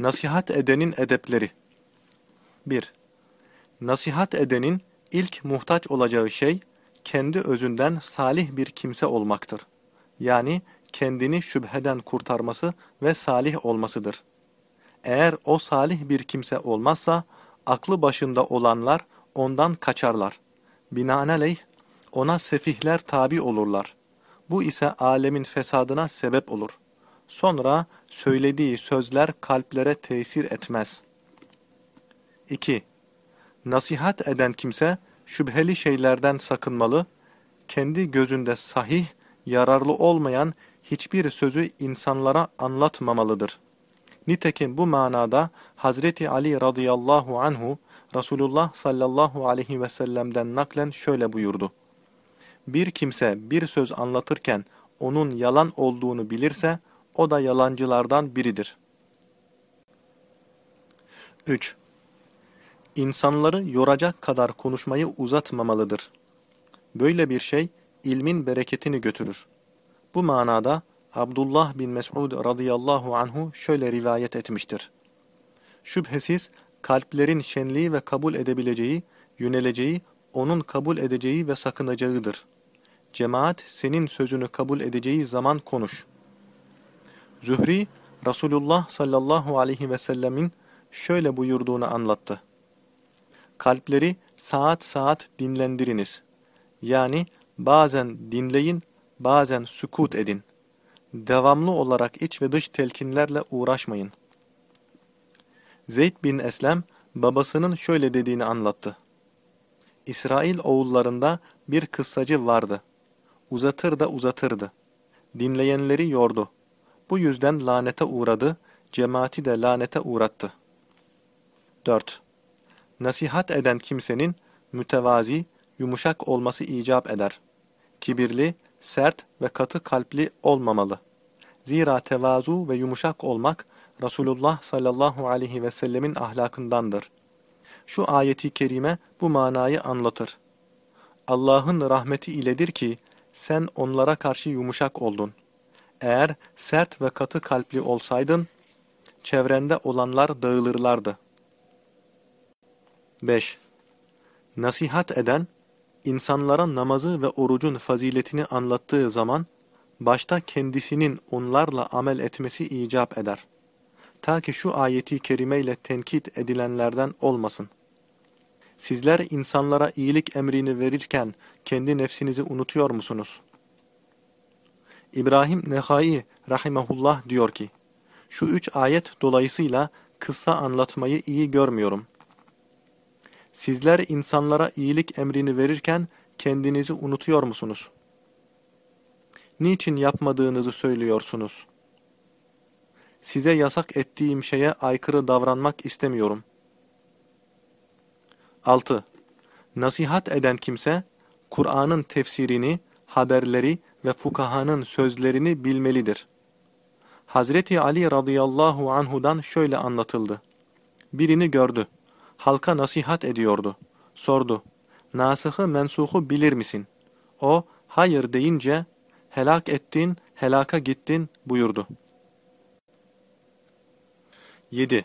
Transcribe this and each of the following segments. Nasihat edenin edepleri. 1. Nasihat edenin ilk muhtaç olacağı şey, kendi özünden salih bir kimse olmaktır. Yani kendini şüpheden kurtarması ve salih olmasıdır. Eğer o salih bir kimse olmazsa, aklı başında olanlar ondan kaçarlar. Binaenaleyh ona sefihler tabi olurlar. Bu ise alemin fesadına sebep olur. Sonra söylediği sözler kalplere tesir etmez. 2. Nasihat eden kimse şüpheli şeylerden sakınmalı, kendi gözünde sahih, yararlı olmayan hiçbir sözü insanlara anlatmamalıdır. Nitekim bu manada Hazreti Ali radıyallahu anhu, Resulullah sallallahu aleyhi ve sellem'den naklen şöyle buyurdu. Bir kimse bir söz anlatırken onun yalan olduğunu bilirse, o da yalancılardan biridir. 3. İnsanları yoracak kadar konuşmayı uzatmamalıdır. Böyle bir şey, ilmin bereketini götürür. Bu manada Abdullah bin Mes'ud radıyallahu anhu şöyle rivayet etmiştir. Şüphesiz kalplerin şenliği ve kabul edebileceği, yöneleceği, onun kabul edeceği ve sakınacağıdır. Cemaat senin sözünü kabul edeceği zaman konuş. Zühri, Resulullah sallallahu aleyhi ve sellemin şöyle buyurduğunu anlattı. Kalpleri saat saat dinlendiriniz. Yani bazen dinleyin, bazen sükut edin. Devamlı olarak iç ve dış telkinlerle uğraşmayın. Zeyd bin Eslem, babasının şöyle dediğini anlattı. İsrail oğullarında bir kıssacı vardı. Uzatır da uzatırdı. Dinleyenleri yordu. Bu yüzden lanete uğradı, cemaati de lanete uğrattı. 4. Nasihat eden kimsenin mütevazi, yumuşak olması icap eder. Kibirli, sert ve katı kalpli olmamalı. Zira tevazu ve yumuşak olmak, Resulullah sallallahu aleyhi ve sellemin ahlakındandır. Şu ayeti kerime bu manayı anlatır. Allah'ın rahmeti iledir ki, sen onlara karşı yumuşak oldun. Eğer sert ve katı kalpli olsaydın, çevrende olanlar dağılırlardı. 5. Nasihat eden, insanlara namazı ve orucun faziletini anlattığı zaman, başta kendisinin onlarla amel etmesi icap eder. Ta ki şu ayeti kerimeyle tenkit edilenlerden olmasın. Sizler insanlara iyilik emrini verirken kendi nefsinizi unutuyor musunuz? İbrahim Nehai rahimahullah diyor ki, şu 3 ayet dolayısıyla kıssa anlatmayı iyi görmüyorum. Sizler insanlara iyilik emrini verirken kendinizi unutuyor musunuz? Niçin yapmadığınızı söylüyorsunuz? Size yasak ettiğim şeye aykırı davranmak istemiyorum. 6. Nasihat eden kimse, Kur'an'ın tefsirini, haberleri ve fukahanın sözlerini bilmelidir. Hazreti Ali radıyallahu anhudan şöyle anlatıldı. Birini gördü. Halka nasihat ediyordu. Sordu, nasıhı mensuhu bilir misin? O, hayır deyince, helak ettin, helaka gittin buyurdu. 7.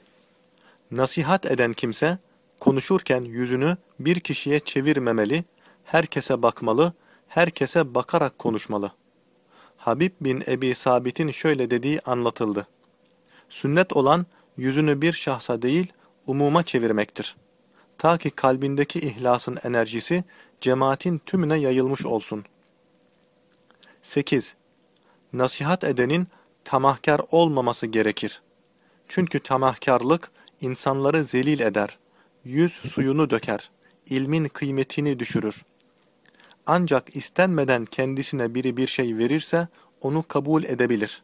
Nasihat eden kimse, konuşurken yüzünü bir kişiye çevirmemeli, herkese bakmalı, herkese bakarak konuşmalı. Habib bin Ebi Sabit'in şöyle dediği anlatıldı. Sünnet olan, yüzünü bir şahsa değil, umuma çevirmektir. Ta ki kalbindeki ihlasın enerjisi cemaatin tümüne yayılmış olsun. 8. Nasihat edenin tamahkar olmaması gerekir. Çünkü tamahkarlık insanları zelil eder, yüz suyunu döker, ilmin kıymetini düşürür. Ancak istenmeden kendisine biri bir şey verirse onu kabul edebilir.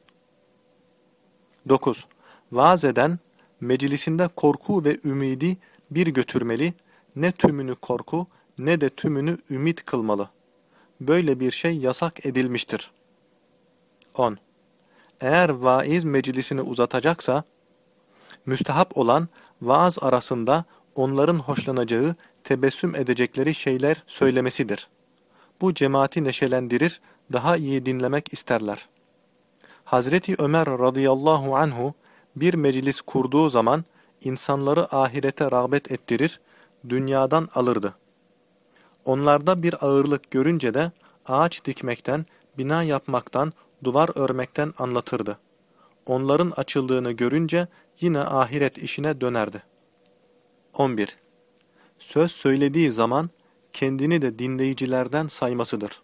9. Vaaz eden, meclisinde korku ve ümidi bir götürmeli, ne tümünü korku ne de tümünü ümit kılmalı. Böyle bir şey yasak edilmiştir. 10. Eğer vaiz meclisini uzatacaksa, müstehap olan vaaz arasında onların hoşlanacağı, tebessüm edecekleri şeyler söylemesidir. Bu cemaati neşelendirir, daha iyi dinlemek isterler. Hazreti Ömer radıyallahu anhu, bir meclis kurduğu zaman insanları ahirete rağbet ettirir, dünyadan alırdı. Onlarda bir ağırlık görünce de ağaç dikmekten, bina yapmaktan, duvar örmekten anlatırdı. Onların açıldığını görünce yine ahiret işine dönerdi. 11. Söz söylediği zaman kendini de dinleyicilerden saymasıdır.